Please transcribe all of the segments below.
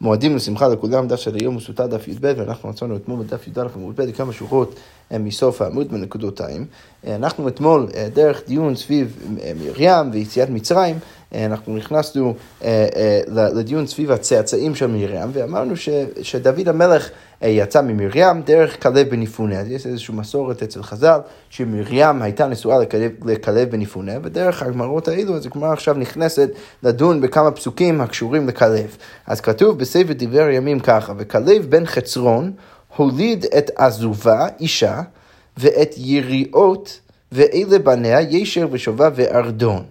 מועדים לשמחה לכולם, דף של היום הוא סוטה דף י"ב, ואנחנו מצאנו אתמול בדף י"ד ומ"ב כמה שורות מסוף העמוד בנקודותיים. אנחנו אתמול דרך דיון סביב מרים ויציאת מצרים, אנחנו נכנסנו לדיון סביב הצאצאים של מרים, ואמרנו שדוד המלך יצא ממרים דרך כלב בן יפונה. אז יש איזושהי מסורת אצל חז"ל שמרים הייתה נשואה לכלב בן יפונה, ודרך הגמרות האלו, אז הגמרא עכשיו נכנסת לדון בכמה פסוקים הקשורים לכלב. אז כתוב בספר דברי ימים ככה, וכלב בן חצרון הוליד את עזובה אישה ואת יריעות, ואלה בניה ישר ושובה וארדון.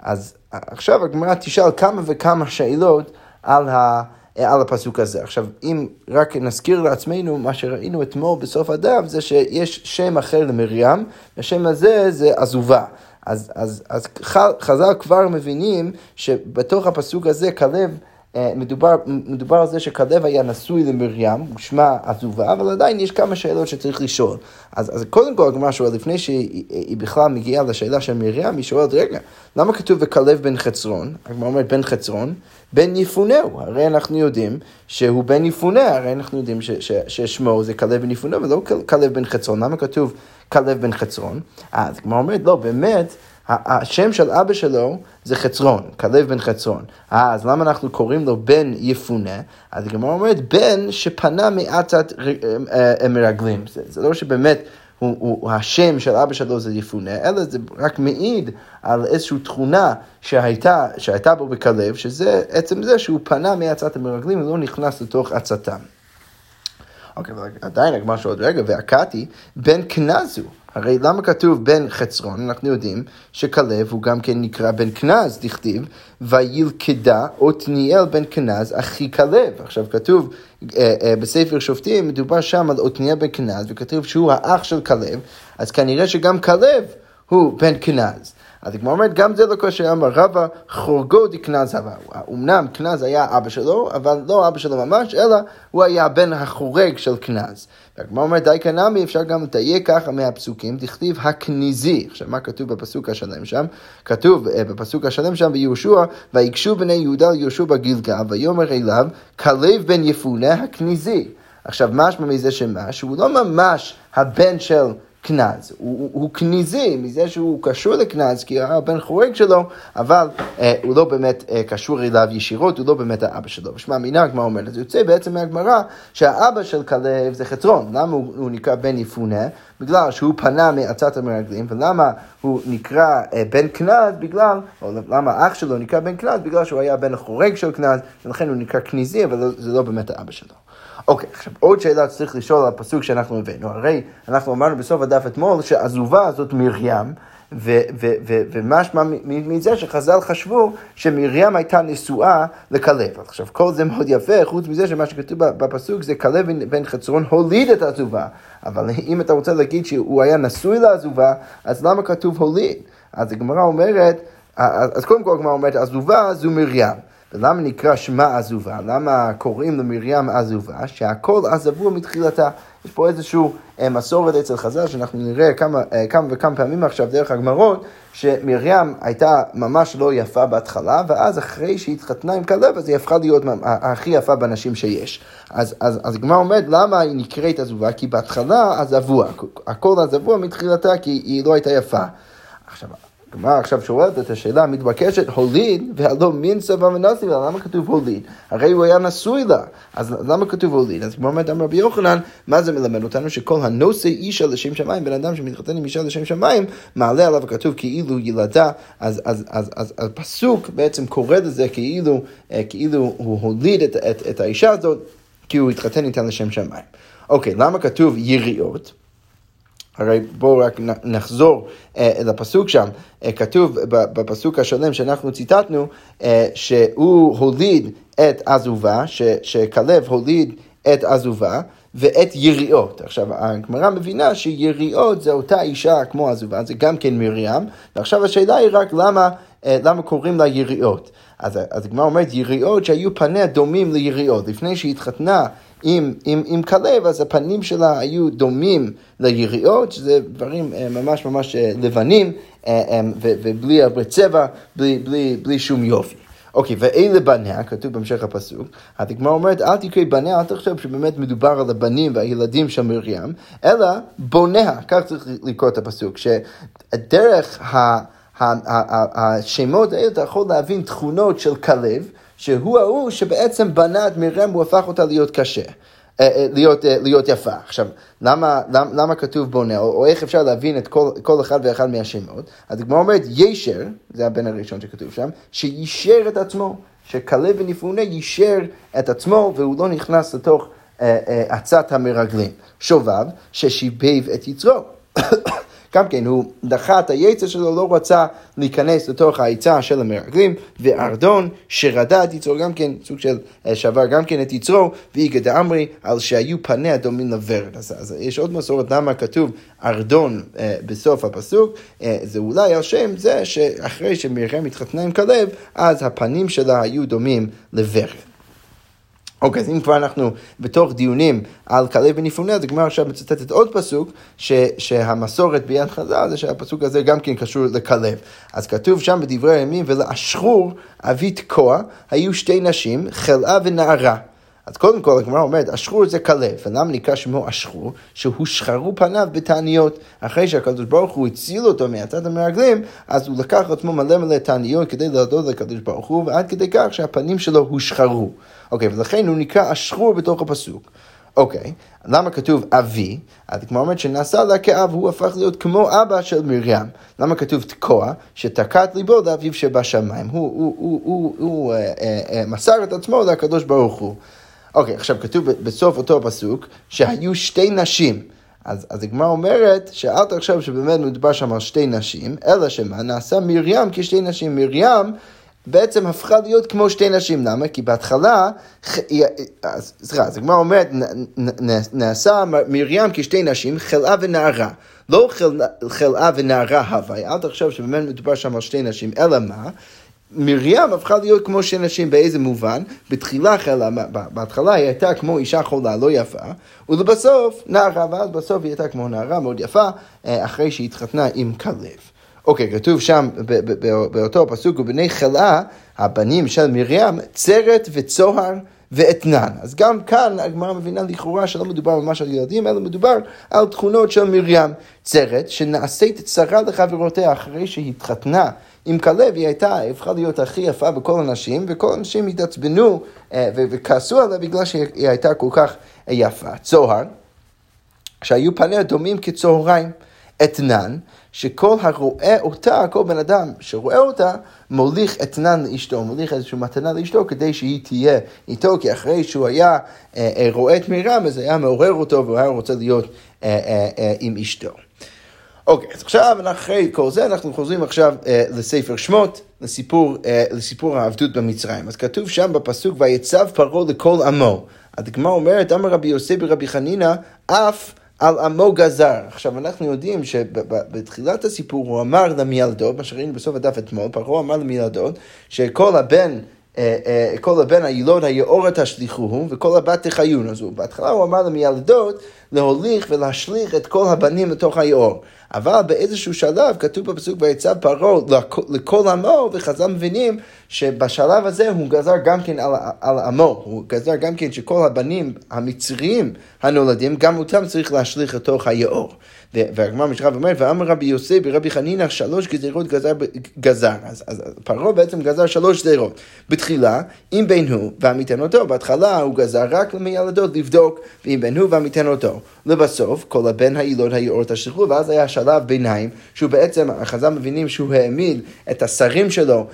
אז עכשיו הגמרא תשאל כמה וכמה שאלות על הפסוק הזה. עכשיו, אם רק נזכיר לעצמנו, מה שראינו אתמול בסוף הדף, זה שיש שם אחר למרים, השם הזה זה עזובה. אז חז"ל כבר מבינים שבתוך הפסוק הזה כלב, מדובר על זה שכלב היה נשוי למרים, שמה עזובה, אבל עדיין יש כמה שאלות שצריך לשאול. אז קודם כל הגמרא שואלת, לפני שהיא בכלל מגיעה לשאלה של מרים, היא שואלת, רגע, למה כתוב וכלב בן חצרון? הגמרא אומרת בן חצרון, בן יפונהו, הרי אנחנו יודעים שהוא בן יפונה, הרי אנחנו יודעים ששמו זה כלב בן יפונה, ולא כלב בן חצרון, למה כתוב כלב בן חצרון? אז הגמרא אומרת, לא, באמת, השם של אבא שלו זה חצרון, כלב בן חצרון. אז למה אנחנו קוראים לו בן יפונה? אז הגמרא אומרת, בן שפנה מעטת מרגלים. זה לא שבאמת השם של אבא שלו זה יפונה, אלא זה רק מעיד על איזושהי תכונה שהייתה בו בכלב, שזה עצם זה שהוא פנה מעטת המרגלים ולא נכנס לתוך עצתם. אוקיי, עדיין הגמרא שעוד רגע, והקעתי, בן קנז הוא. הרי למה כתוב בן חצרון? אנחנו יודעים שכלב הוא גם כן נקרא בן קנז, דכתיב, וילכדה אתניאל בן קנז אחי כלב. עכשיו כתוב בספר שופטים, מדובר שם על אתניאל בן קנז, וכתוב שהוא האח של כלב, אז כנראה שגם כלב הוא בן קנז. אז כמו אומרת, גם זה לא קשה, אמר רבא, חורגו דקנז הבא. אמנם קנז היה אבא שלו, אבל לא אבא שלו ממש, אלא הוא היה בן החורג של קנז. וכמו אומרת, די קנמי, אפשר גם לתייק ככה מהפסוקים, תכתיב הכניזי. עכשיו, מה כתוב בפסוק השלם שם? כתוב בפסוק השלם שם ביהושע, ויקשו בני יהודה ליהושע בגלגל, ויאמר אליו, כלב בן יפונה הכניזי. עכשיו, משמע מזה שמה? שהוא לא ממש הבן של קנז, הוא כניזי מזה שהוא קשור לקנז, כי הבן חורג שלו, אבל הוא לא באמת קשור אליו ישירות, הוא לא באמת האבא שלו. ושמע מנהג מה אומר, אז יוצא בעצם מהגמרא שהאבא של כלב זה חצרון. למה הוא נקרא בן יפונה? בגלל שהוא פנה מעצת המרגלים, ולמה הוא נקרא בן קנז? בגלל, או למה אח שלו נקרא בן קנז? בגלל שהוא היה בן החורג של קנז, ולכן הוא נקרא כניזי, אבל זה לא באמת האבא שלו. אוקיי, עכשיו עוד שאלה צריך לשאול על הפסוק שאנחנו הבאנו. הרי אנחנו אמרנו בסוף הדף אתמול שעזובה הזאת מרים, ומשמע מזה שחז"ל חשבו שמרים הייתה נשואה לכלב. עכשיו כל זה מאוד יפה, חוץ מזה שמה שכתוב בפסוק זה כלב בן חצרון הוליד את עזובה. אבל אם אתה רוצה להגיד שהוא היה נשוי לעזובה, אז למה כתוב הוליד? אז הגמרא אומרת, אז קודם כל הגמרא אומרת, עזובה זו מרים. ולמה נקרא שמה עזובה? למה קוראים למרים עזובה? שהכל עזבו מתחילתה. יש פה איזשהו מסורת אצל חז"ל, שאנחנו נראה כמה וכמה פעמים עכשיו דרך הגמרות, שמרים הייתה ממש לא יפה בהתחלה, ואז אחרי שהיא התחתנה עם כלב, אז היא הפכה להיות הכי יפה בנשים שיש. אז הגמרא אומרת, למה היא נקראת עזובה? כי בהתחלה עזבו, הכל עזבו מתחילתה, כי היא לא הייתה יפה. עכשיו, מה עכשיו שואלת את השאלה המתבקשת, הוליד, והלא מין סבא ונשיא, למה כתוב הוליד? הרי הוא היה נשוי לה, אז למה כתוב הוליד? אז כמו אומרת רבי יוחנן, מה זה מלמד אותנו? שכל הנושא אישה לשם שמיים, בן אדם שמתחתן עם אישה לשם שמיים, מעלה עליו וכתוב כאילו ילדה, אז הפסוק בעצם קורא לזה כאילו הוא הוליד את האישה הזאת, כי הוא התחתן איתה לשם שמיים. אוקיי, למה כתוב יריעות? הרי בואו רק נחזור לפסוק שם, כתוב בפסוק השלם שאנחנו ציטטנו, שהוא הוליד את עזובה, שכלב הוליד את עזובה, ואת יריעות. עכשיו, הגמרא מבינה שיריעות זה אותה אישה כמו עזובה, זה גם כן מרים, ועכשיו השאלה היא רק למה קוראים לה יריעות. אז הגמרא אומרת, יריעות שהיו פניה דומים ליריעות, לפני שהיא התחתנה, עם כלב, אז הפנים שלה היו דומים ליריעות, שזה דברים ממש ממש לבנים, ובלי הרבה צבע, בלי שום יופי. אוקיי, ואלה בניה, כתוב בהמשך הפסוק, התגמר אומרת, אל תקראי בניה, אל תחשב שבאמת מדובר על הבנים והילדים של מרים, אלא בוניה, כך צריך לקרוא את הפסוק, שדרך השמות האלה, אתה יכול להבין תכונות של כלב, שהוא ההוא שבעצם בנה את מרים, הוא הפך אותה להיות קשה. להיות יפה. עכשיו, למה כתוב בונה, או איך אפשר להבין את כל אחד ואחד מהשמות? הדגמרא אומרת, ישר, זה הבן הראשון שכתוב שם, שישר את עצמו, שכלב בן יפונה ישר את עצמו, והוא לא נכנס לתוך עצת המרגלים. שובב, ששיבב את יצרו. גם כן, הוא דחה את היצר שלו, לא רצה להיכנס לתוך העיצה של המרגלים, וארדון שרדה את יצרו, גם כן, סוג של שבר גם כן את יצרו, ואיגד אמרי, על שהיו פניה דומים לוורד. אז יש עוד מסורת למה כתוב ארדון בסוף הפסוק, זה אולי על שם זה שאחרי שמרים התחתנה עם כלב, אז הפנים שלה היו דומים לוורד. אוקיי, אז אם כבר אנחנו בתוך דיונים על כלב בן יפונה, אז הגמרא עכשיו מצטטת עוד פסוק, שהמסורת ביד חז"ל, זה שהפסוק הזה גם כן קשור לכלב. אז כתוב שם בדברי הימים, ולאשחור אבי תקוע, היו שתי נשים, חילה ונערה. אז קודם כל, הגמרא אומרת, אשחור זה כלב, ולמה נקרא שמו אשחור? שהושחרו פניו בתעניות, אחרי שהקדוש ברוך הוא הציל אותו מעצת המרגלים, אז הוא לקח עצמו מלא מלא תעניות כדי להודות לקדוש ברוך הוא, ועד כדי כך שהפנים שלו הושחרו. אוקיי, ולכן הוא נקרא אשחור בתוך הפסוק. אוקיי, למה כתוב אבי? אז כמו אומרת שנעשה לה כאב, הוא הפך להיות כמו אבא של מרים. למה כתוב תקוע? שתקעת ליבו לאביו שבשמיים. הוא מסר את עצמו לקדוש ברוך הוא. אוקיי, עכשיו כתוב בסוף אותו הפסוק שהיו שתי נשים. אז הגמרא אומרת שעד עכשיו שבאמת מדובר שם על שתי נשים, אלא שמה נעשה מרים כשתי נשים. מרים בעצם הפכה להיות כמו שתי נשים. למה? כי בהתחלה, אז הגמרא אומרת נעשה מרים כשתי נשים, חילה ונערה. לא חילה ונערה הווי, עד עכשיו שבאמת מדובר שם על שתי נשים, אלא מה? מרים הפכה להיות כמו שתי נשים באיזה מובן, בהתחלה היא הייתה כמו אישה חולה, לא יפה, ולבסוף נערה, ואז בסוף היא הייתה כמו נערה מאוד יפה, אחרי שהיא התחתנה עם כלב. אוקיי, כתוב שם באותו פסוק, ובני חילה, הבנים של מרים, צרת וצוהר ואתנן. אז גם כאן הגמרא מבינה לכאורה שלא מדובר ממש על ילדים, אלא מדובר על תכונות של מרים. צרת שנעשית צרה לחברותיה אחרי שהתחתנה עם כלב, היא הייתה, הפכה להיות הכי יפה בכל הנשים, וכל הנשים התעצבנו וכעסו עליה בגלל שהיא הייתה כל כך יפה. צוהר, שהיו פניה דומים כצהריים. אתנן, שכל הרואה אותה, כל בן אדם שרואה אותה, מוליך אתנן לאשתו, מוליך איזושהי מתנה לאשתו, כדי שהיא תהיה איתו, כי אחרי שהוא היה רואה את מרים, אז היה מעורר אותו, והוא היה רוצה להיות עם אשתו. אוקיי, אז עכשיו, אחרי כל זה, אנחנו חוזרים עכשיו לספר שמות, לסיפור העבדות במצרים. אז כתוב שם בפסוק, ויצב פרעה לכל עמו. הדגמרא אומרת, אמר רבי יוסי ברבי חנינא, אף על עמו גזר. עכשיו אנחנו יודעים שבתחילת הסיפור הוא אמר למילדות, מה שראינו בסוף הדף אתמול, פרעה אמר למילדות, שכל הבן הילוד היאורת השליחוהו, וכל הבת תחיון. אז בהתחלה הוא אמר למילדות, להוליך ולהשליך את כל הבנים לתוך היאור. אבל באיזשהו שלב, כתוב בפסוק ויצב פרעה לכל עמו, וחז"ל מבינים שבשלב הזה הוא גזר גם כן על עמו, הוא גזר גם כן שכל הבנים המצריים הנולדים, גם אותם צריך להשליך לתוך היאור. והגמרא משרב אומרת, ואמר רבי יוסי ברבי חנינא, שלוש גזירות גזר. אז פרעה בעצם גזר שלוש גזירות. בתחילה, אם בין הוא ועמיתן אותו. בהתחלה הוא גזר רק למילדות לבדוק, ואם בין הוא ועמיתן אותו. לבסוף, כל הבן הילוד היאור תשליכו, ואז היה שלב ביניים, שהוא בעצם, החז"ל מבינים שהוא העמיד את השרים שלו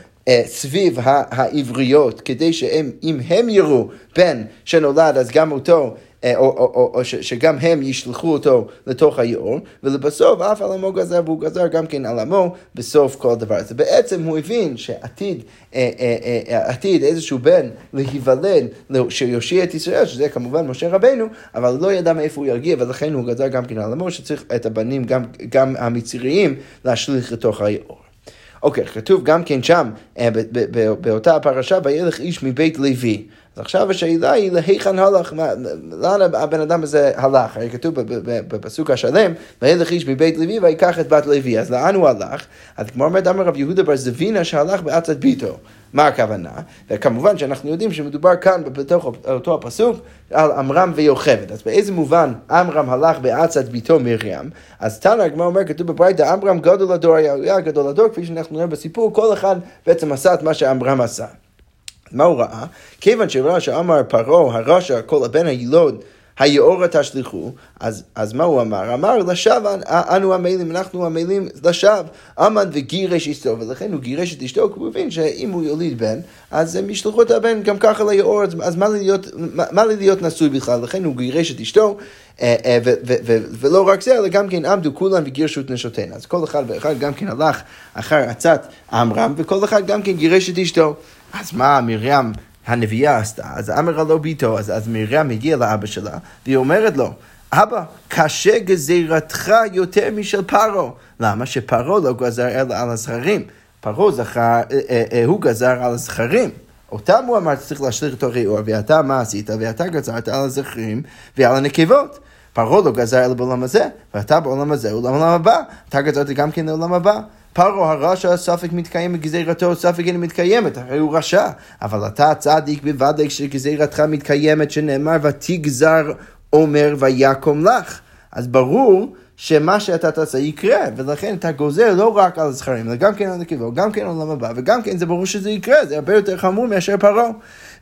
סביב העבריות, כדי שהם, אם הם יראו בן שנולד, אז גם אותו, או שגם הם ישלחו אותו לתוך היאור, ולבסוף אף על עמו גזר, והוא גזר גם כן על עמו בסוף כל דבר. אז בעצם הוא הבין שעתיד איזשהו בן להיוולד שיושיע את ישראל, שזה כמובן משה רבינו, אבל לא ידע מאיפה הוא ירגיע, ולכן הוא גזר גם כן על עמו, שצריך את הבנים גם המצריים להשליך לתוך היאור. אוקיי, כתוב גם כן שם באותה הפרשה, וילך איש מבית לוי. אז עכשיו השאלה היא להיכן הלך, לאן הבן אדם הזה הלך? הרי כתוב בפסוק השלם, וילך איש בבית לוי ויקח את בת לוי, אז לאן הוא הלך? אז כמו אומרת אמר רב יהודה בר זבינה שהלך בעצת ביתו. מה הכוונה? וכמובן שאנחנו יודעים שמדובר כאן בתוך אותו הפסוק על עמרם ויוכבד. אז באיזה מובן עמרם הלך בעצת ביתו מרים? אז תנא הגמרא אומר, כתוב בברייתא, עמרם גדול הדור היה גדול הדור, כפי שאנחנו רואים בסיפור, כל אחד בעצם עשה את מה שעמרם עשה. מה הוא ראה? כיוון שראה שאמר פרעה הרשע כל הבן הילוד היאורה תשליכו, אז מה הוא אמר? אמר לשווא אנו המלים, אנחנו המלים לשווא, עמד וגירש אשתו, ולכן הוא גירש את אשתו, כי הוא מבין שאם הוא יוליד בן, אז הם ישלחו את הבן גם ככה ליאור, אז מה לי להיות נשוי בכלל? לכן הוא גירש את אשתו, ולא רק זה, אלא גם כן עמדו כולם וגירשו את נשותינו. אז כל אחד ואחד גם כן הלך אחר עצת עמרם, וכל אחד גם כן גירש את אשתו. אז מה מרים הנביאה עשתה? אז אמרה לו ביתו, אז מרים הגיעה לאבא שלה, והיא אומרת לו, אבא, קשה גזירתך יותר משל פרעה. למה? שפרעה לא גזר אלא על הזכרים. פרעה הוא גזר על הזכרים. אותם הוא אמר, צריך להשליך את הריאור, ואתה מה עשית? ואתה גזרת על הזכרים ועל הנקבות. פרעה לא גזר אלא בעולם הזה, ואתה בעולם הזה ולעולם הבא. אתה גזרת גם כן לעולם הבא. פרעה הרשע ספק מתקיים בגזירתו, ספק אין מתקיימת, הרי הוא רשע. אבל אתה צדיק בוודאי שגזירתך מתקיימת, שנאמר ותגזר אומר ויקום לך. אז ברור שמה שאתה תעשה יקרה, ולכן אתה גוזר לא רק על הזכרים, אלא גם כן על נקבות, גם כן על עולם הבא, וגם כן זה ברור שזה יקרה, זה הרבה יותר חמור מאשר פרעה.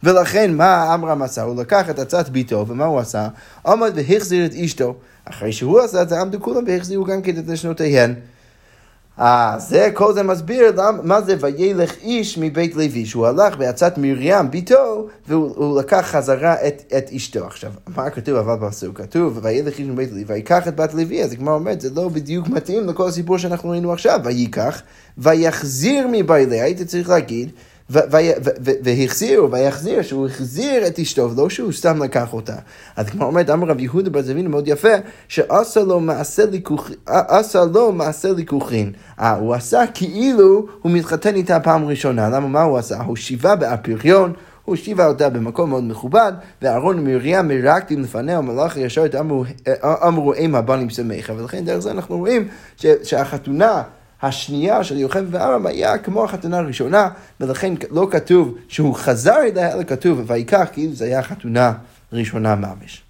ולכן מה עמרם עשה? הוא לקח את עצת ביתו, ומה הוא עשה? עמד והחזיר את אשתו. אחרי שהוא עשה את זה, עמדו כולם והחזירו גם כן את נשותיהן. זה כל זה מסביר מה זה וילך איש מבית לוי, שהוא הלך בעצת מרים ביתו, והוא לקח חזרה את אשתו. עכשיו, מה כתוב אבל בפסוק? כתוב וילך איש מבית לוי ויקח את בת לוי, אז כמו אומרת, זה לא בדיוק מתאים לכל הסיפור שאנחנו ראינו עכשיו. ויקח ויחזיר מבעלה, הייתי צריך להגיד והחזיר, ויחזיר, שהוא החזיר את אשתו, לא שהוא סתם לקח אותה. אז כמו אומרת, אמר רב יהודה בר זבינה מאוד יפה, שעשה לו מעשה ליקוחין. הוא עשה כאילו הוא מתחתן איתה פעם ראשונה. למה מה הוא עשה? הוא שיבה באפיריון, הוא הושיבה אותה במקום מאוד מכובד, ואהרון ומרים מרקדים לפניה, המלאך ישר את אמרו אם הבנים שמחה. ולכן דרך זה אנחנו רואים שהחתונה השנייה של יוכבד ועמרם היה כמו החתונה הראשונה, ולכן לא כתוב שהוא חזר אליה, אלא כתוב ויקח, כאילו זה היה החתונה ראשונה ממש.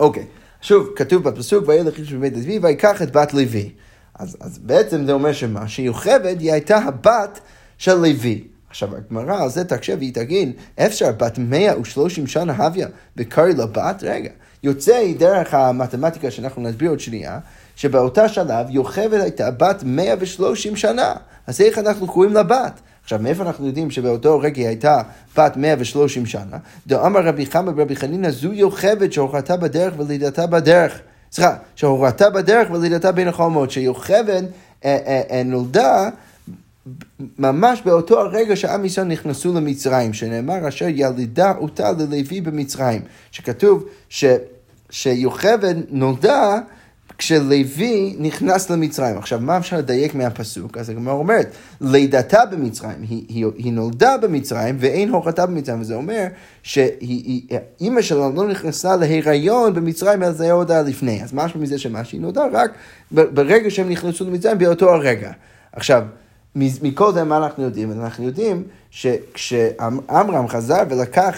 אוקיי, שוב כתוב בפסוק וילך איש מבית לוי ויקח את בת לוי. אז בעצם זה אומר שמה? שיוכבד היא הייתה הבת של לוי. עכשיו הגמרא על זה תקשב והיא תגיד, אפשר בת 130 שנה הוויה וקרא לה בת? רגע, יוצא דרך המתמטיקה שאנחנו נסביר עוד שנייה, שבאותה שלב יוכבד הייתה בת 130 שנה. אז איך אנחנו קוראים לה בת? עכשיו, מאיפה אנחנו יודעים שבאותו רגע הייתה בת 130 שנה? דאמר רבי חמא ברבי חנינא, זו יוכבד שהורתה בדרך ולידתה בדרך. סליחה, שהורתה בדרך ולידתה בין החומות, שיוכבד נולדה ממש באותו הרגע שעם ישראל נכנסו למצרים, שנאמר אשר ילדה אותה ללוי במצרים, שכתוב שיוכבד נולדה כשלוי נכנס למצרים. עכשיו, מה אפשר לדייק מהפסוק? אז הגמרא אומרת, לידתה במצרים, היא נולדה במצרים, ואין הורתה במצרים, וזה אומר שאימא שלה לא נכנסה להיריון במצרים, אז זה היה הודעה לפני. אז משהו מזה שמה שהיא נולדה, רק ברגע שהם נכנסו למצרים, באותו הרגע. עכשיו, מכל זה מה אנחנו יודעים? אנחנו יודעים שכשעמרם חזר ולקח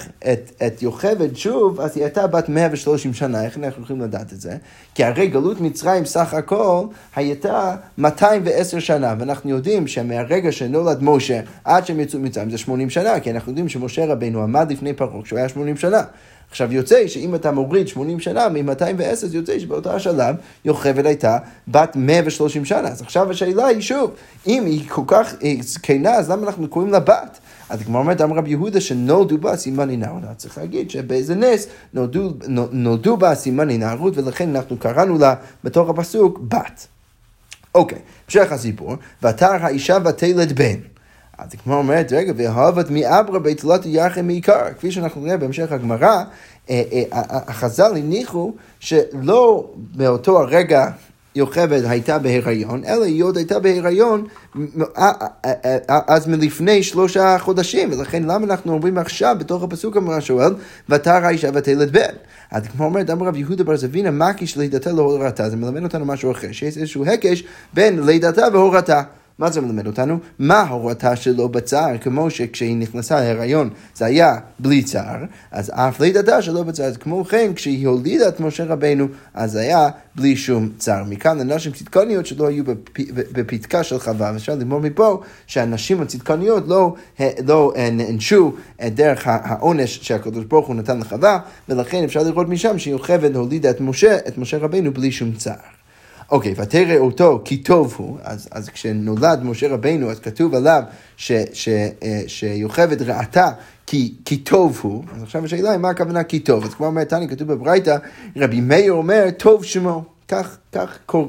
את יוכבד שוב, אז היא הייתה בת 130 שנה. איך אנחנו יכולים לדעת את זה? כי הרי גלות מצרים סך הכל הייתה 210 שנה, ואנחנו יודעים שמהרגע שנולד משה עד שהם יצאו מצרים זה 80 שנה, כי אנחנו יודעים שמשה רבינו עמד לפני פרעה כשהוא היה 80 שנה. עכשיו יוצא שאם אתה מוריד 80 שנה מ-210, יוצא שבאותה השלב יוכבד הייתה בת 130 שנה. אז עכשיו השאלה היא שוב, אם היא כל כך זקנה, אז למה אנחנו קוראים לה בת? אז כמו אומרת אמר רב יהודה שנולדו בה סימן הנערות, צריך להגיד שבאיזה נס נולדו בה סימן הנערות, ולכן אנחנו קראנו לה בתוך הפסוק בת. אוקיי, המשך הסיפור, ותרא האישה ותלד בן. אז כמו אומרת, רגע, ואהבת מאברה בית לא תירחם מעיקר. כפי שאנחנו נראה בהמשך הגמרא, החז"ל הניחו שלא באותו הרגע יוכבד הייתה בהיריון, אלא יוד הייתה בהיריון אז מלפני 3 חודשים, ולכן למה אנחנו אומרים עכשיו בתוך הפסוק אמרה שואל, ותרא אישה ותלד בן? אז כמו אומרת, אמר רב יהודה בר זבינה, מקש לידתה להורתה, זה מלמד אותנו משהו אחר, שיש איזשהו הקש בין לידתה והורתה. מה זה מלמד אותנו? מה הורתה שלו בצער? כמו שכשהיא נכנסה להיריון זה היה בלי צער, אז אף לידתה שלו בצער. כמו כן, כשהיא הולידה את משה רבינו, אז היה בלי שום צער. מכאן הנשים צדקניות שלא היו בפתקה של חווה, אפשר ללמוד מפה שהנשים הצדקניות לא נענשו דרך העונש שהקדוש ברוך הוא נתן לחווה, ולכן אפשר לראות משם שיוכבד הולידה את משה רבינו בלי שום צער. אוקיי, ותראה אותו כי טוב הוא, אז כשנולד משה רבינו, אז כתוב עליו שיוכבד ראתה כי טוב הוא. אז עכשיו השאלה היא מה הכוונה כי טוב. אז כמו אומר תני, כתוב בברייתא, רבי מאיר אומר טוב שמו, כך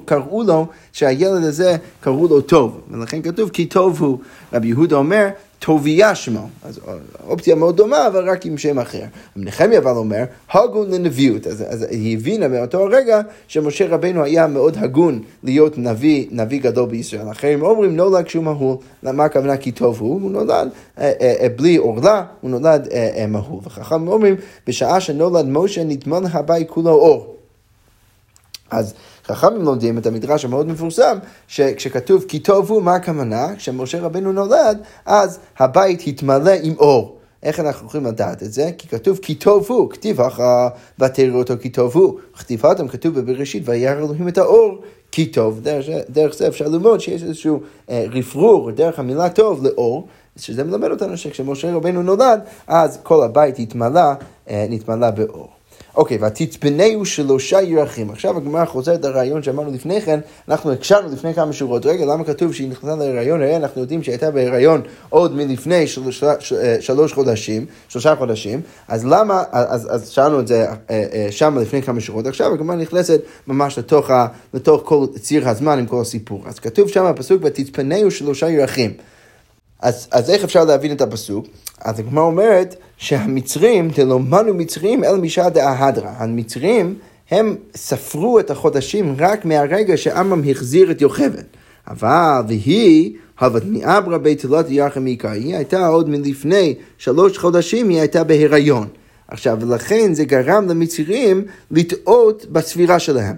קראו לו, שהילד הזה קראו לו טוב, ולכן כתוב כי טוב הוא. רבי יהודה אומר טוביה שמו, אז אופציה מאוד דומה אבל רק עם שם אחר. נחמיה אבל אומר הגון לנביאות, אז היא הבינה מאותו הרגע שמשה רבינו היה מאוד הגון להיות נביא גדול בישראל. אחרים אומרים נולד כשהוא מהול, למה הכוונה כי טוב הוא? הוא נולד בלי אורלה, הוא נולד מהול. וחכם אומרים בשעה שנולד משה נטמן הבית כולו אור. אז חכמים לומדים את המדרש המאוד מפורסם, שכשכתוב כי טוב הוא, מה הכוונה? כשמשה רבינו נולד, אז הבית התמלא עם אור. איך אנחנו יכולים לדעת את זה? כי כתוב כי טוב הוא, כתיב אחר ותראו אותו כי טוב הוא. כתיבתם כתוב בבראשית, וירא אלוהים את האור כי טוב. דרך זה אפשר ללמוד שיש איזשהו רפרור דרך המילה טוב לאור, שזה מלמד אותנו שכשמשה רבינו נולד, אז כל הבית נתמלא באור. אוקיי, ותצפנהו 3 ירחים. עכשיו הגמרא חוזרת לרעיון שאמרנו לפני כן, אנחנו הקשרנו לפני כמה שורות, רגע, למה כתוב שהיא נכנסה להיריון? הרי אנחנו יודעים שהייתה בהיריון עוד מלפני 3 חודשים, אז למה, אז שאלנו את זה שם לפני כמה שורות, עכשיו הגמרא נכנסת ממש לתוך כל ציר הזמן עם כל הסיפור, אז כתוב שם הפסוק, ותצפנהו 3 ירחים. אז איך אפשר להבין את הפסוק? אז הגמרא אומרת שהמצרים, דלא מנו מצרים אל משעה דאהדרא. המצרים הם ספרו את החודשים רק מהרגע שעמרם החזיר את יוכבד. אבל והיא, הבת מאברא בתלת ירחם איקה, היא הייתה עוד מלפני 3 חודשים, היא הייתה בהיריון. עכשיו, לכן זה גרם למצרים לטעות בספירה שלהם.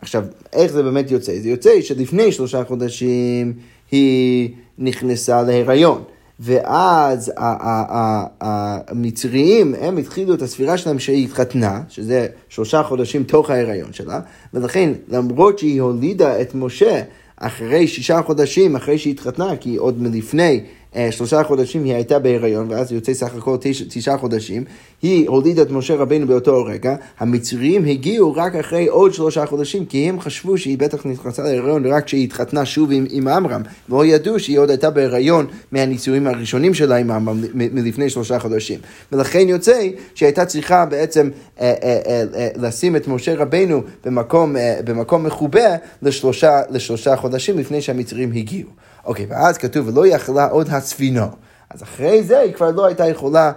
עכשיו, איך זה באמת יוצא? זה יוצא שלפני 3 חודשים היא נכנסה להיריון, ואז המצרים הם התחילו את הספירה שלהם שהיא התחתנה, שזה 3 חודשים תוך ההיריון שלה, ולכן למרות שהיא הולידה את משה אחרי 6 חודשים, אחרי שהיא התחתנה, כי עוד מלפני 3 חודשים היא הייתה בהיריון, ואז יוצא סך הכל 9 חודשים, היא הולידה את משה רבינו באותו רגע. המצרים הגיעו רק אחרי עוד 3 חודשים, כי הם חשבו שהיא בטח נכנסה להיריון רק כשהיא התחתנה שוב עם עמרם, ולא ידעו שהיא עוד הייתה בהיריון מהנישואים הראשונים שלה עם עמרם מלפני 3 חודשים, ולכן יוצא שהייתה צריכה בעצם לשים את משה רבינו במקום מחובה לשלושה חודשים לפני שהמצרים הגיעו. אוקיי, ואז כתוב, ולא יכלה עוד הספינה. אז אחרי זה היא כבר לא הייתה יכולה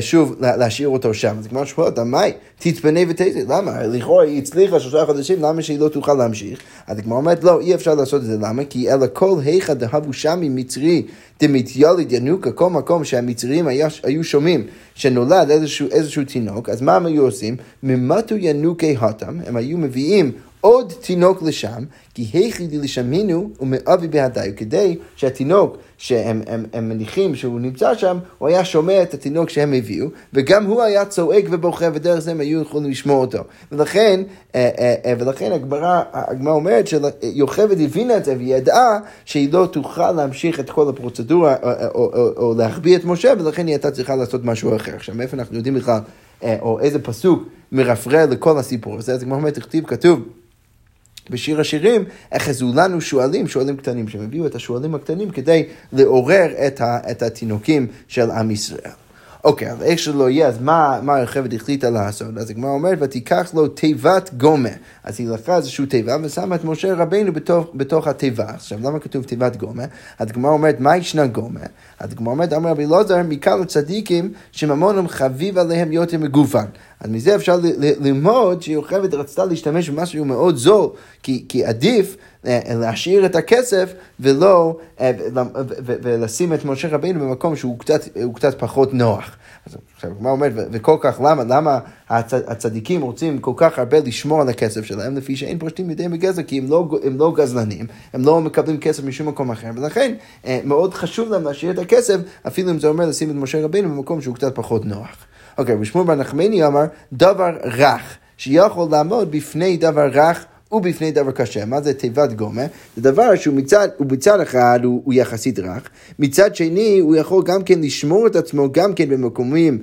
שוב להשאיר אותו שם. אז כמו שואלת, מאי, תתפנה ותזה, למה? לכאורה היא הצליחה 3 חודשים, למה שהיא לא תוכל להמשיך? אז כמו אומרת, לא, אי אפשר לעשות את זה, למה? כי אלא כל היכא דהבו שמי מצרי דמתיאליד ינוקה, כל מקום שהמצרים היו שומעים שנולד איזשהו תינוק, אז מה הם היו עושים? ממתו ינוקי התם, הם היו מביאים עוד תינוק לשם, כי היחידי לשמינו ומאבי בהדיו, כדי שהתינוק שהם מניחים שהוא נמצא שם, הוא היה שומע את התינוק שהם הביאו, וגם הוא היה צועק ובוכה, ודרך זה הם היו יכולים לשמוע אותו. ולכן הגמרא אומרת שיוכבד הבינה את זה, והיא ידעה שהיא לא תוכל להמשיך את כל הפרוצדורה, או להחביא את משה, ולכן היא הייתה צריכה לעשות משהו אחר. עכשיו, מאיפה אנחנו יודעים בכלל, או איזה פסוק מרפרר לכל הסיפור הזה? אז כמו אומרת, כתוב בשיר השירים, החזו לנו שועלים קטנים, שמביאו את השועלים הקטנים כדי לעורר את התינוקים של עם ישראל. אוקיי, אבל איך שלא יהיה, אז מה יוכבד החליטה לעשות? אז הגמרא אומרת, ותיקח לו תיבת גומה. אז היא לקחה איזושהי תיבה ושמה את משה רבינו בתוך התיבה. עכשיו, למה כתוב תיבת גומה? הגמרא אומרת, מה ישנה גומה? הגמרא אומרת, אמר רבי אלעזר, מכאן הצדיקים שממונם חביב עליהם יותר מגוון. אז מזה אפשר ללמוד שיוכבד רצתה להשתמש במשהו מאוד זול, כי עדיף להשאיר את הכסף ולא, ולשים את משה רבינו במקום שהוא קצת פחות נוח. אז עכשיו, מה אומרת, וכל כך למה הצדיקים רוצים כל כך הרבה לשמור על הכסף שלהם, לפי שאין פושטים ידיהם בגזל, כי הם לא גזלנים, הם לא מקבלים כסף משום מקום אחר, ולכן מאוד חשוב להם להשאיר את הכסף, אפילו אם זה אומר לשים את משה רבינו במקום שהוא קצת פחות נוח. אוקיי, ושמואל בר נחמני אמר, דבר רך, שיכול לעמוד בפני דבר רך, ובפני דבר קשה. מה זה תיבת גומה? זה דבר שהוא מצד אחד הוא יחסית רך, מצד שני הוא יכול גם כן לשמור את עצמו גם כן במקומים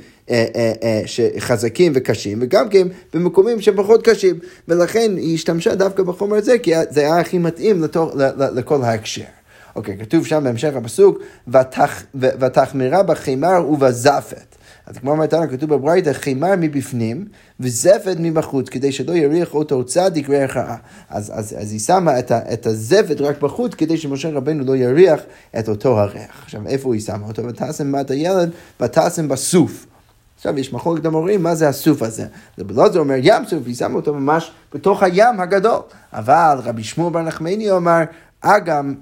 חזקים וקשים, וגם כן במקומים שפחות קשים, ולכן היא השתמשה דווקא בחומר הזה, כי זה היה הכי מתאים לכל ההקשר. אוקיי, כתוב שם בהמשך הפסוק, ותחמרה בחימר ובזפת. אז כמו מתנה כתוב בברייתא, חימר מבפנים וזפת מבחוץ, כדי שלא יריח אותו צדיק ריח רעה. אז היא שמה את הזפת רק בחוץ, כדי שמשה רבנו לא יריח את אותו הריח. עכשיו, איפה היא שמה אותו? ותשם בת הילד, ותשם בסוף. עכשיו, יש מחלוקת המורים, מה זה הסוף הזה? זה בלעזר אומר, ים סוף, היא שמה אותו ממש בתוך הים הגדול. אבל רבי שמואל בר נחמני אומר, אגם,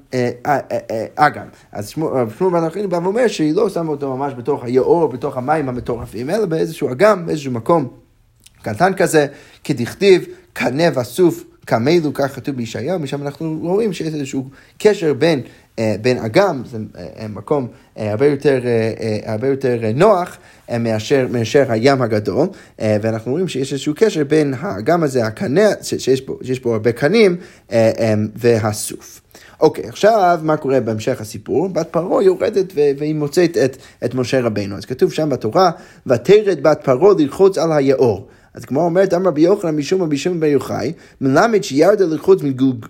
אז שמואל בר נחמני בא ואומר שהיא לא שמה אותו ממש בתוך היאור, בתוך המים המטורפים, אלא באיזשהו אגם, באיזשהו מקום קטן כזה, כדכתיב, קנה וסוף, כמלו, כך כתוב בישעיהו, משם אנחנו רואים שיש איזשהו קשר בין אגם, זה מקום הרבה יותר נוח מאשר הים הגדול, ואנחנו רואים שיש איזשהו קשר בין האגם הזה, הקנה, שיש בו הרבה קנים, והסוף. אוקיי, עכשיו מה קורה בהמשך הסיפור? בת פרעה יורדת והיא מוצאת את משה רבינו. אז כתוב שם בתורה, ותרד בת פרעה ללחוץ על היאור. אז כמו אומרת, אמר רבי יוחנן משום רבי שמעון בר יוחאי, מלמד שירדה לחוץ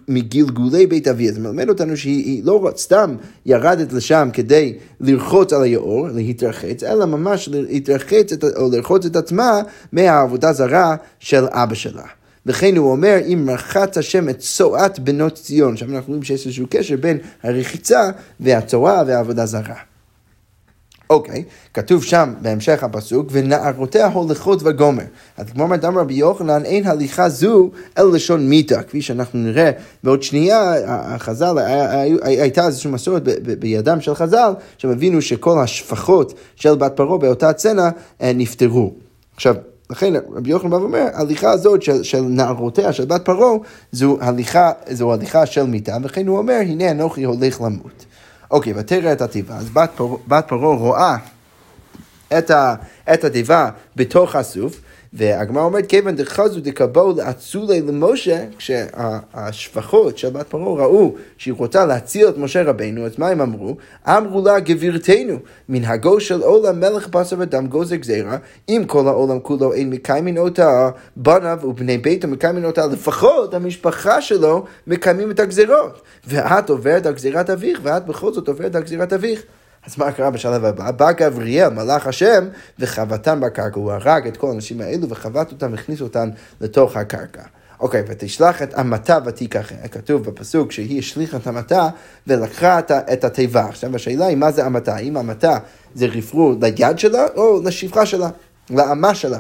מגלגולי בית אביה. זה מלמד אותנו שהיא לא סתם ירדת לשם כדי לרחוץ על היאור, להתרחץ, אלא ממש להתרחץ או לרחוץ את עצמה מהעבודה זרה של אבא שלה. וכן הוא אומר, אם רחץ השם את צואת בנות ציון, שם אנחנו רואים שיש איזשהו קשר בין הרחיצה והצואה והעבודה זרה. אוקיי, כתוב שם בהמשך הפסוק, ונערותיה הולכות וגומר. אז כמו אומרת רבי יוחנן, אין הליכה זו אל לשון מיתה, כפי שאנחנו נראה בעוד שנייה, החז"ל, הייתה איזושהי מסורת בידם של חז"ל, שמבינו שכל השפחות של בת פרעה באותה צנע נפטרו. עכשיו, לכן רבי יוחנן בא ואומר, הליכה הזאת של נערותיה של בת פרעה, זו הליכה של מיתה, וכן הוא אומר, הנה אנוכי הולך למות. אוקיי, ותראה את התיבה. אז בת פרעה רואה את התיבה בתוך הסוף, והגמרא אומרת, כיוון דחזו דקבול אצולי למשה, כשהשפחות של בת פרעה ראו שהיא רוצה להציל את משה רבינו, אז מה הם אמרו? אמרו לה, גבירתנו, מנהגו של עולם מלך בשר ודם גוזר גזירה, אם כל העולם כולו אין מקיימין אותה, בניו ובני ביתו מקיימין אותה, לפחות המשפחה שלו מקיימים את הגזירות, ואת עוברת על גזירת אביך, ואת בכל זאת עוברת על גזירת אביך. אז מה קרה בשלב הבא? בא גבריאל, מלאך השם, וחבטם בקרקע. הוא הרג את כל האנשים האלו, וחבט אותם, הכניס אותם לתוך הקרקע. אוקיי, ותשלח את המתה ותיקח. כתוב בפסוק שהיא השליחה את המתה, ולקחה את התיבה. עכשיו, השאלה היא מה זה המתה? האם המתה זה רפרור ליד שלה, או לשפחה שלה, לאמה שלה?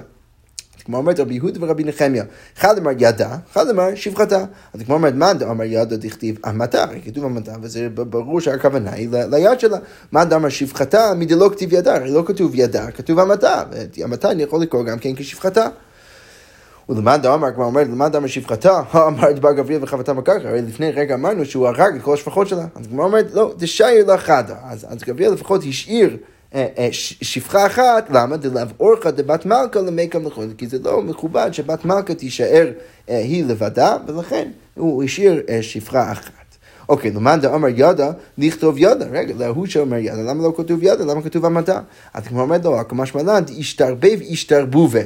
כמו אומרת רבי יהודה ורבי נחמיה, אחד אמר ידה, אחד אמר שפחתה. אז כמו אומרת, מה אמר ידה דכתיב המתה, כתוב המתה, וזה ברור שהכוונה היא ליד שלה. מה אמר שפחתה, מדלא כתיב ידה, הרי לא כתוב ידה, כתוב המתה, והמתה אני יכול לקרוא גם כן כשפחתה. ולמד אמר, כמו אומרת, למד אמר שפחתה, אמרת בא גבריאל וחבטה בקרקע, הרי לפני רגע אמרנו שהוא הרג את כל השפחות שלה. אז כמו אומרת, לא, תשאיר לה חדה. אז גבריאל לפחות השאיר שפחה אחת, למה? דלאו אורחא דבת מלכה למקם לכל, כי זה לא מכובד שבת מלכה תישאר היא לבדה, ולכן הוא השאיר שפחה אחת. אוקיי, למען דאמר ידה, לכתוב ידה, רגע, להוא שאומר ידה, למה לא כתוב ידה, למה כתוב המתה? אז כמו אומרת לו, כמשמלן, השתרבב, השתרבובה.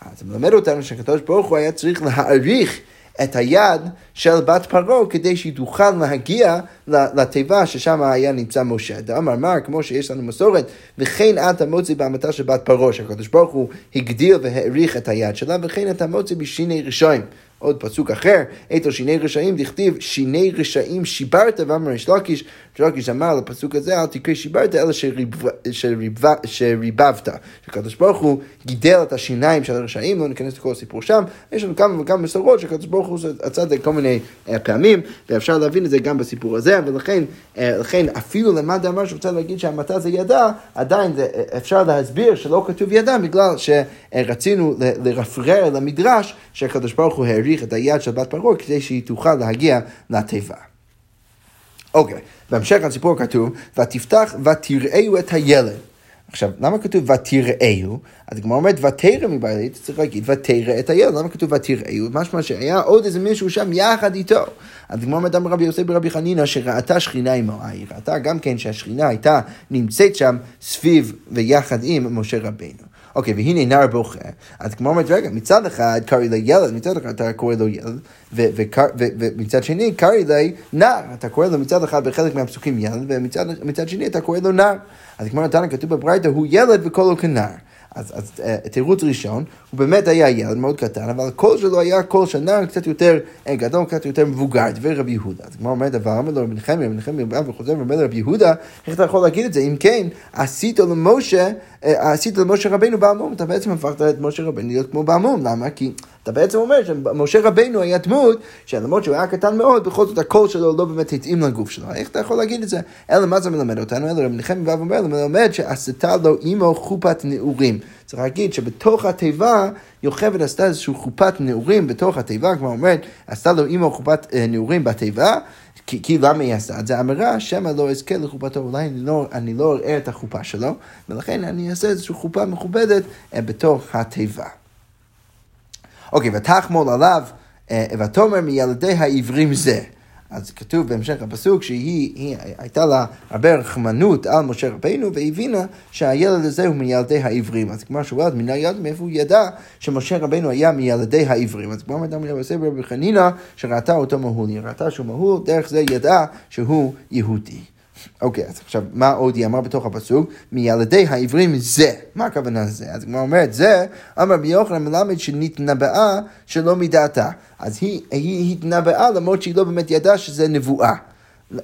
אז מלמד אותנו שהקדוש ברוך הוא היה צריך להעריך את היד של בת פרעה כדי שהיא תוכל להגיע לתיבה ששם היה נמצא משה. דאמר מר, כמו שיש לנו מסורת, וכן את המוציא בעמתה של בת פרעה, שהקדוש ברוך הוא הגדיל והאריך את היד שלה, וכן את המוציא בשיני רשעים. עוד פסוק אחר, איתו שיני רשעים, דכתיב שיני רשעים שיברת, ואמר ריש לקיש, שלקיש אמר לפסוק הזה, אל תקרא שיברת, אלא שריבבת. שקדוש ברוך הוא גידל את השיניים של הרשעים, לא ניכנס לכל הסיפור שם, יש לנו כמה וכמה מסורות שקדוש ברוך הוא עצה את זה כל מיני פעמים, ואפשר להבין את זה גם בסיפור הזה, ולכן אפילו למה דאמר שרוצה להגיד שהמתה זה ידע, עדיין זה, אפשר להסביר שלא כתוב ידע, בגלל שרצינו לרפרר למדרש שהקדוש ברוך הוא העריך את היד של בת פרעה כדי שהיא תוכל להגיע לתיבה. אוקיי, בהמשך הסיפור כתוב ותפתח ותראהו את הילד. עכשיו, למה כתוב ותראהו? אז גמרא אומרת ותרא מבעלית, צריך להגיד ותרא את הילד. למה כתוב ותראהו? משמע שהיה עוד איזה מישהו שם יחד איתו. אז גמרא אומרת אמר רבי יוסי ברבי חנינה שראתה שכינה עמו. היא ראתה גם כן שהשכינה הייתה נמצאת שם סביב ויחד עם משה רבינו. אוקיי, והנה נער בוכה. אז כמו אומרת, רגע, מצד אחד קראי לי ילד, מצד אחד אתה קורא לו ילד, ומצד שני קראי לי נער. אתה קורא לו מצד אחד בחלק מהפסוקים ילד, ומצד שני אתה קורא לו נער. אז כמו נתן כתוב בברייתא, הוא ילד וכל הוא כנער. אז תירוץ ראשון, הוא באמת היה ילד מאוד קטן, אבל הקול שלו היה קול של נער קצת יותר גדול, קצת יותר מבוגר, דבר רבי יהודה. אז כמו אומרת, אבל אמר לו בן חמי, וחוזר ואומר לרבי יהודה, איך אתה יכול להגיד את זה? אם כן, עשית למשה רבינו בעמום, אתה בעצם הפכת את משה רבינו להיות כמו בעמום, למה? כי אתה בעצם אומר שמשה רבינו היה דמות, שלמרות שהוא היה קטן מאוד, בכל זאת הקול שלו לא באמת התאים לגוף שלו. איך אתה יכול להגיד את זה? אלא מה זה מלמד אותנו? אלא רבי נחמיה בא ואומר, מלמד שעשתה לו אימו חופת נעורים. צריך להגיד שבתוך התיבה, יוכבד עשתה איזשהו חופת נעורים בתוך התיבה, כמו אומרת, עשתה לו אימו חופת נעורים בתיבה, כי למה היא עשתה? זה אמרה, שמה לא אזכה לחופתו, אולי אני לא אראה את החופה שלו, ולכן אני אעשה איזושהי חופה מכובדת בתוך התיבה. אוקיי, ותחמול עליו, ותאמר מילדי העברים זה. אז כתוב בהמשך הפסוק שהיא הייתה לה הרבה רחמנות על משה רבינו, והבינה שהילד הזה הוא מילדי העברים. אז כמו שהוא ילד מן הילד, מאיפה הוא ידע שמשה רבינו היה מילדי העברים? אז כמו אדם יוסף ברבי חנינה שראתה אותו מהול, היא ראתה שהוא מהול, דרך זה ידעה שהוא יהודי. אוקיי, אז עכשיו, מה עוד היא אמרה בתוך הפסוק? מילדי העברים זה. מה הכוונה זה? אז כמו אומרת זה, אמר ביוחנן מלמד שנתנבאה שלא מדעתה. אז היא התנבאה למרות שהיא לא באמת ידעה שזה נבואה.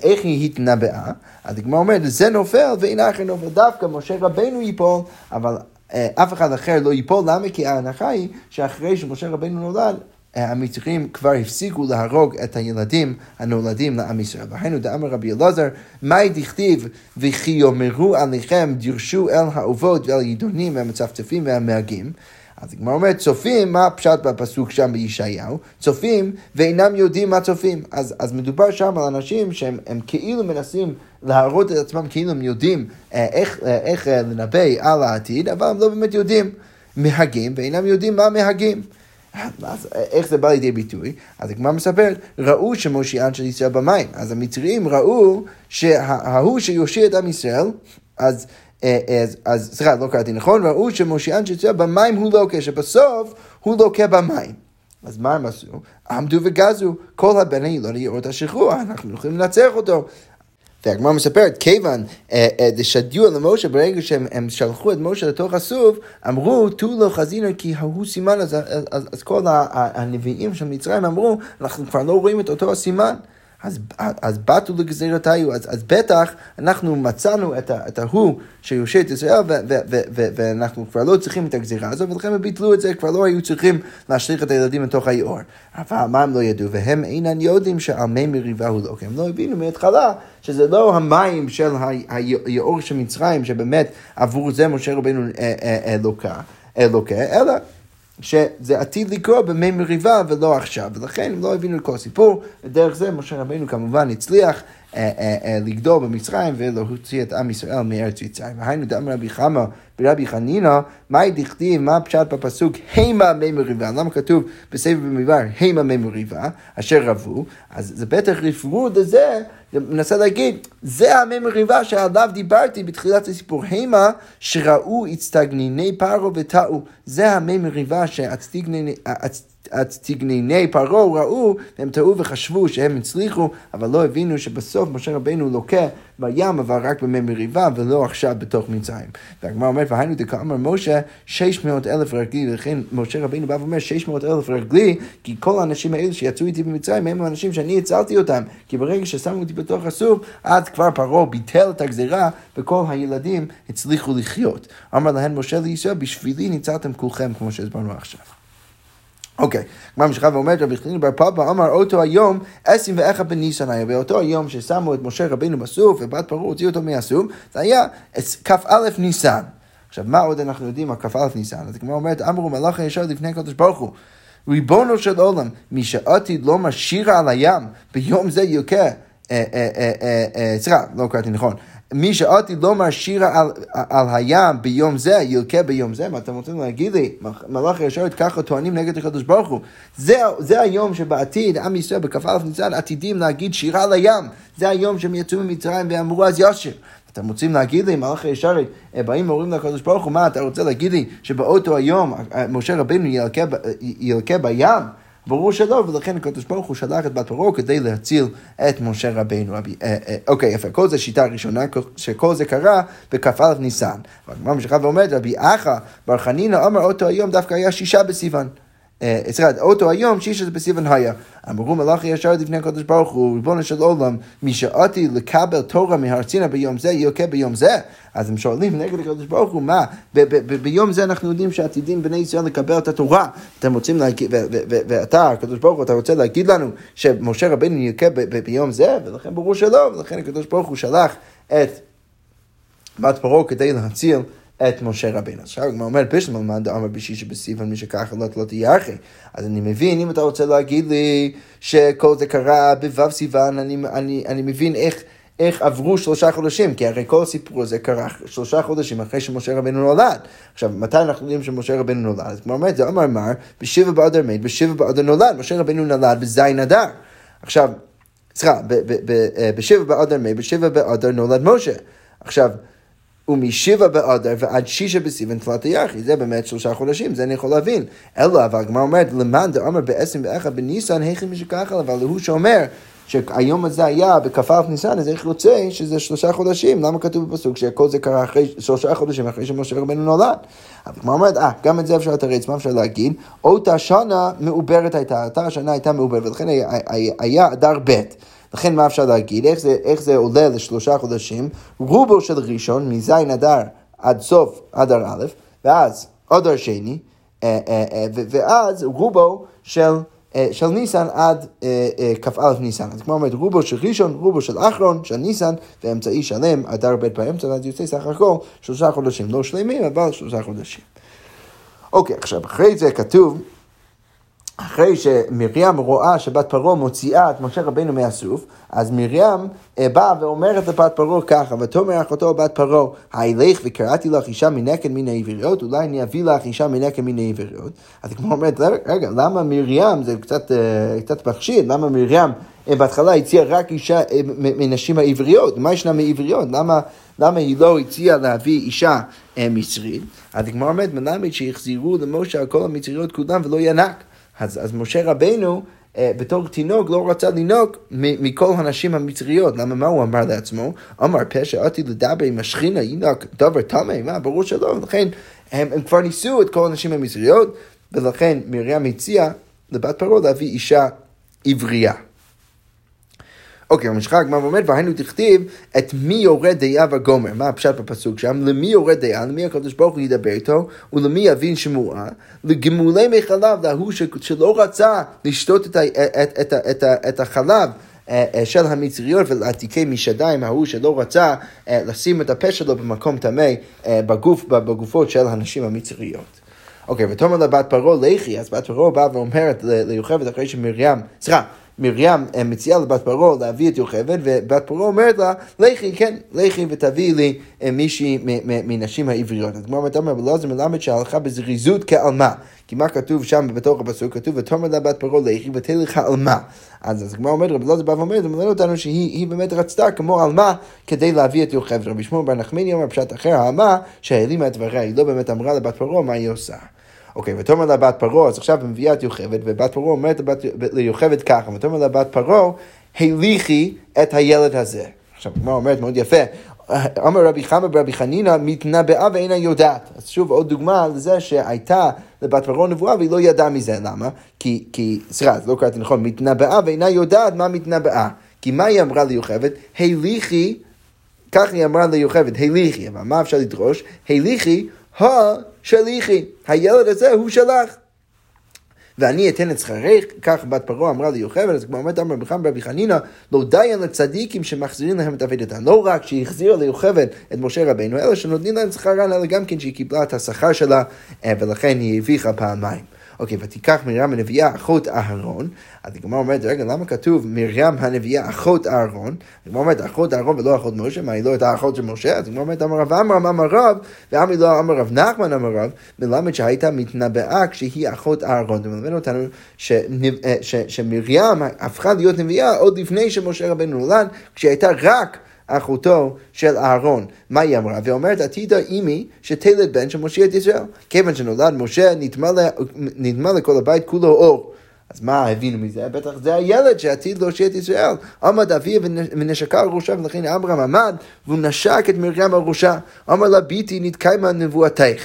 איך היא התנבאה? אז כמו אומרת, זה נופל ואין אחר נופל, דווקא משה רבינו ייפול, אבל אף אחד אחר לא ייפול. למה? כי ההנחה היא שאחרי שמשה רבינו נולד, המצרים כבר הפסיקו להרוג את הילדים הנולדים לעם ישראל. והיינו דאמר רבי אלעזר, מאי דכתיב וכי יאמרו עליכם דרשו אל האובות ואל הידונים והמצפצפים והמאגים. אז הגמרא אומרת, צופים, מה הפשט בפסוק שם בישעיהו? צופים ואינם יודעים מה צופים. אז מדובר שם על אנשים שהם כאילו מנסים להראות את עצמם, כאילו הם יודעים איך לנבא על העתיד, אבל הם לא באמת יודעים. מהגים ואינם יודעים מה מהגים. אז איך זה בא לידי ביטוי? אז הגמרא מספרת, ראו שמושיען של ישראל במים. אז המצרים ראו שההוא שיושיע את עם ישראל, אז סליחה, לא קראתי נכון, ראו שמושיען של ישראל במים הוא לוקה, שבסוף הוא לוקה במים. אז מה הם עשו? עמדו וגזו, כל הבני לא נראות השחרור, אנחנו יכולים לנצח אותו. והגמרא מספרת, כיוון ששדו על משה ברגע שהם שלחו את משה לתוך הסוף, אמרו, תו לא חזינו כי ההוא סימן, אז כל הנביאים של מצרים אמרו, אנחנו כבר לא רואים את אותו הסימן. אז באתו לגזירתיו, אז בטח אנחנו מצאנו את ההוא שיושע את ישראל, ואנחנו כבר לא צריכים את הגזירה הזו, ולכן הם ביטלו את זה, כבר לא היו צריכים להשליך את הילדים לתוך היאור. אבל מה הם לא ידעו? והם אינם יודעים שעל מי מריבה הוא לא. הם לא הבינו מההתחלה שזה לא המים של היאור של מצרים, שבאמת עבור זה משה רבינו אלוקה, אלא שזה עתיד לקרוא במי מריבה ולא עכשיו, ולכן הם לא הבינו את כל הסיפור. דרך זה משה רבינו כמובן הצליח לגדול במצרים ולהוציא את עם ישראל מארץ מצרים. והיינו דאמר רבי חמא ברבי חנינה, מהי דכתיב, מה פשט בפסוק, הימה מי מריבה? למה כתוב בספר במדבר, הימה מי מריבה, אשר רבו? אז זה בטח רפרוד הזה, מנסה להגיד, זה המי מריבה שעליו דיברתי בתחילת הסיפור, הימה שראו הצטגניני פרו וטעו, זה המי מריבה שהצטגניני, הצטגניני פרו ראו, הם טעו וחשבו שהם הצליחו, אבל לא הבינו שבסוף משה רבינו לוקה בים, אבל רק במי מריבה, ולא עכשיו בתוך מצרים. והגמרא אומרת, והיינו דקאמר משה 600,000 רגלי, ולכן משה רבינו בא ואומר 600,000 רגלי, כי כל האנשים האלה שיצאו איתי במצרים, הם האנשים שאני הצלתי אותם, כי ברגע ששמו אותי בתוך הסוף, עד כבר פרעה ביטל את הגזירה, וכל הילדים הצליחו לחיות. אמר להן משה לישראל, בשבילי ניצלתם כולכם, כמו שהסברנו עכשיו. אוקיי, גמרא ממשיכה ואומרת, רבי חנינא בר פפא אמר אותו היום 21 בניסן היה, ואותו היום ששמו את משה רבינו בסוף ובת פרעה הוציאו אותו מהסוף, זה היה כ"א ניסן. עכשיו, מה עוד אנחנו יודעים על כ"א ניסן? אז גמרא אומרת, אמרו מלאך הישר לפני הקדוש ברוך הוא, ריבונו של עולם, מי שעתיד לומר שירה על הים, ביום זה יוקע, לא קראתי נכון, מי שעתיד לומר שירה על הים ביום זה, ילקה ביום זה, מה אתם רוצים להגיד לי? מלאך הישר ככה טוענים נגד הקדוש ברוך הוא. זה היום שבעתיד, עם ישראל בכ"א ניסן, עתידים להגיד שירה על הים. זה היום שהם יצאו ממצרים ואמרו אז יושר. אתם רוצים להגיד לי, מלאך הישר, באים ואומרים לקדוש ברוך הוא, מה אתה רוצה להגיד לי? שבאותו היום, משה רבינו ילקה בים? ברור שלא, ולכן הקדוש ברוך הוא שלח את בת פרעה כדי להציל את משה רבינו. אוקיי, יפה, כל זה שיטה ראשונה, שכל זה קרה בכ"א ניסן. והגמרא ממשיכה ואומרת, רבי אחא בר חנינא אמר אותו היום דווקא היה 6 בסיוון. אותו היום 6 בסיוון היה. אמרו מלאך הישר לפני הקדוש ברוך הוא, ריבונו של עולם, מי שעתיד לקבל תורה מהר סיני ביום זה, יוקע ביום זה. אז הם שואלים נגד הקדוש ברוך הוא, מה? ביום זה אנחנו יודעים שעתידים בני ישראל לקבל את התורה. אתם רוצים להגיד, ואתה, הקדוש ברוך הוא, אתה רוצה להגיד לנו שמשה רבינו יוקע ביום זה? ולכן ברור שלא, ולכן הקדוש ברוך הוא שלח את בת פרעה כדי להציל את משה רבינו. עכשיו, מה אומר פשטמל, מה דאמר בשישה בסיוון, מי שככה לא תיאחי. אז אני מבין, אם אתה רוצה להגיד לי שכל זה קרה בו' סיוון, אני מבין איך עברו 3 חודשים, כי הרי כל הסיפור הזה קרה 3 חודשים אחרי שמשה רבינו נולד. עכשיו, מתי אנחנו יודעים שמשה רבינו נולד? אז כמו אומרת, זה אמר, בשבע באדר מת, בשבע באדר נולד, משה רבינו נולד בז' אדר. עכשיו, בשבע באדר מת, בשבע באדר נולד משה. עכשיו, ומ7 באדר ועד 6 בסיוון תלת היחי, זה באמת 3 חודשים, זה אני יכול להבין. אלא, אבל הגמרא אומרת, למען דאמר ב-21 בניסן, היכי משכחל, אבל הוא שאומר, שהיום הזה היה בכ"א ניסן, אז איך רוצה שזה 3 חודשים? למה כתוב בפסוק שכל זה קרה 3 חודשים אחרי שמשה רבינו נולד? אבל הגמרא אומרת, גם את זה אפשר לתרץ, מה אפשר להגיד? אותה שנה מעוברת הייתה, מעוברת, ולכן היה אדר ב'. לכן מה אפשר להגיד? איך זה עולה ל3 חודשים? רובו של ראשון, מזין אדר עד סוף אדר א', ואז אדר שני, ואז רובו של ניסן עד כ"א ניסן. אז כמו אומרת, רובו של ראשון, רובו של אחרון, של ניסן, ואמצעי שלם, אדר ב' באמצע, אז יוצא סך הכל 3 חודשים. לא שלמים, אבל 3 חודשים. אוקיי, עכשיו, אחרי זה כתוב, אחרי שמרים רואה שבת פרעה מוציאה את משה רבינו מהסוף, אז מרים באה ואומרת לבת פרעה ככה, ותאמר אחותו בת פרעה, הילך וקראתי לך אישה מנקד מן היבירות, אולי אני אביא לך אישה מנקד מן היבירות. אז כמו אומרת, רגע, למה מרים, זה קצת מחשיד, למה מרים בהתחלה הציעה רק אישה מנשים העבריות? מה ישנה מעבריות? למה היא לא הציעה להביא אישה מצרית? אז כמו אומרת, מלמד שהחזירו למשה כל המצריות כולם ולא ינק. אז משה רבינו בתור תינוק לא רצה לנוק מכל הנשים המצריות. למה? מה הוא אמר לעצמו? אמר פשע עתיד לדבר עם השכינה ינוק דבר תמי, מה? ברור שלא. לכן הם כבר ניסו את כל הנשים המצריות, ולכן מרים הציעה לבת פרעה להביא אישה עברייה. אוקיי, המשחק, מה באמת? והיינו תכתיב את מי יורד דעה וגומר. מה הפשט בפסוק שם? למי יורד דעה, למי הקדוש ברוך הוא ידבר איתו, ולמי יבין שמועה, לגמולי מחלב, להוא שלא רצה לשתות את החלב של המצריות, ולעתיקי משדיים, ההוא שלא רצה לשים את הפה שלו במקום טמא בגופות של הנשים המצריות. אוקיי, ותאמר לבת פרעה לכי, אז בת פרעה באה ואומרת ליוכבד אחרי שמרים, מרים מציעה לבת פרעה להביא את יוכבד, ובת פרעה אומרת לה, לכי, כן, לכי ותביא לי מישהי מנשים העבריות. אז כמו אתה אומר, ולא זה מלמד שהלכה בזריזות כעלמה. כי מה כתוב שם בתוך הפסוק? כתוב, ותאמר לה בת פרעה, לכי ותלך עלמה. אז כמו אומר, ולא זה בא ואומר, זה מלמד אותנו שהיא באמת רצתה כמו עלמה כדי להביא את יוכבד. רבי שמעון בר נחמני אומר פשט אחר, העלמה שהעלימה את דבריה, היא לא באמת אמרה לבת פרעה מה היא עושה. אוקיי, ותאמר לה בת פרעה, אז עכשיו מביאה את יוכבד, ובת פרעה אומרת ליוכבד ככה, ותאמר לה בת פרעה, הליכי את הילד הזה. עכשיו, מה אומרת? מאוד יפה. אמר רבי חמא ברבי חנינא, מתנבאה ואינה יודעת. אז שוב, עוד דוגמה לזה שהייתה לבת פרעה נבואה, והיא לא ידעה מזה. למה? כי סליחה, לא קראתי נכון, מתנבאה ואינה יודעת מה מתנבאה. כי מה היא אמרה ליוכבד? הליכי, כך היא אמרה ליוכבד, הליכי. אבל מה אפשר לדרוש? הליכי, שליחי, הילד הזה הוא שלח. ואני אתן את שכרך, כך בת פרעה אמרה ליוכבד. אז כמו אומרת עמרם ברבי חנינא, לא דיין לצדיקים שמחזירים להם את אבדתם. לא רק שהיא החזירה ליוכבד את משה רבינו, אלא שנותנים להם שכרן, אלא גם כן שהיא קיבלה את השכר שלה, ולכן היא הביכה פעמיים. אוקיי, ותיקח מרים הנביאה אחות אהרון. אז הגמרא אומרת, רגע, למה כתוב מרים הנביאה אחות אהרון? הגמרא אומרת, אחות אהרון ולא אחות משה, מה היא לא הייתה אחות של משה? אז הגמרא אומרת, אמר רב עמרם, אמר רב, ועמי לא אמר רב נחמן, אמר רב, מלמד שהייתה מתנבאה כשהיא אחות אהרון. זה מלמד אותנו שמרים הפכה להיות נביאה עוד לפני שמשה רבנו נולד, כשהייתה רק אחותו של אהרון. מה היא אמרה? ואומרת, עתידה אימי שתלד בן שמושיע את ישראל. כיוון שנולד משה, נדמה לכל הבית כולו אור. אז מה הבינו מזה? בטח זה הילד שעתיד להושיע את ישראל. עמד אביו ונשקה על ראשה, ולכן עמרם עמד והוא נשק את מרים על ראשה. אמר לה, ביתי נתקיימה נבואתך.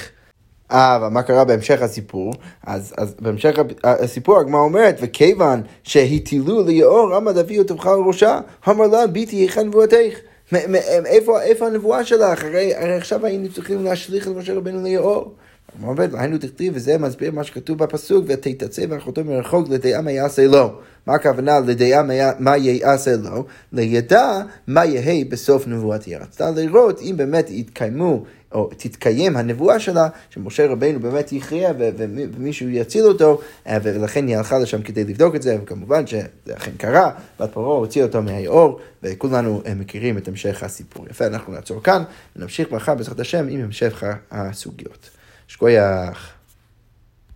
אבל מה קרה בהמשך הסיפור? אז בהמשך הסיפור הגמרא אומרת, וכיוון שהטילו ליאור, עמד אביו טפחה על ראשה, אמר לה, ביתי היכן נבואתך? איפה הנבואה שלך? הרי עכשיו היינו צריכים להשליך למשה רבנו ליאור. היינו תכתיב, וזה מסביר מה שכתוב בפסוק, ותתצא ואחותו מרחוק לדעה מה יעשה לו. מה הכוונה לדעה מה יעשה לו? לידע מה יהיה בסוף נבואתי. רצתה לראות אם באמת יתקיימו או תתקיים הנבואה שלה, שמשה רבינו באמת יחיה ומישהו יציל אותו, ולכן היא הלכה לשם כדי לבדוק את זה, וכמובן שזה אכן קרה, בת פרעה הוציאה אותו מהיאור, וכולנו מכירים את המשך הסיפור. יפה, אנחנו נעצור כאן, ונמשיך מחר בעזרת השם עם המשך הסוגיות. שכוייך.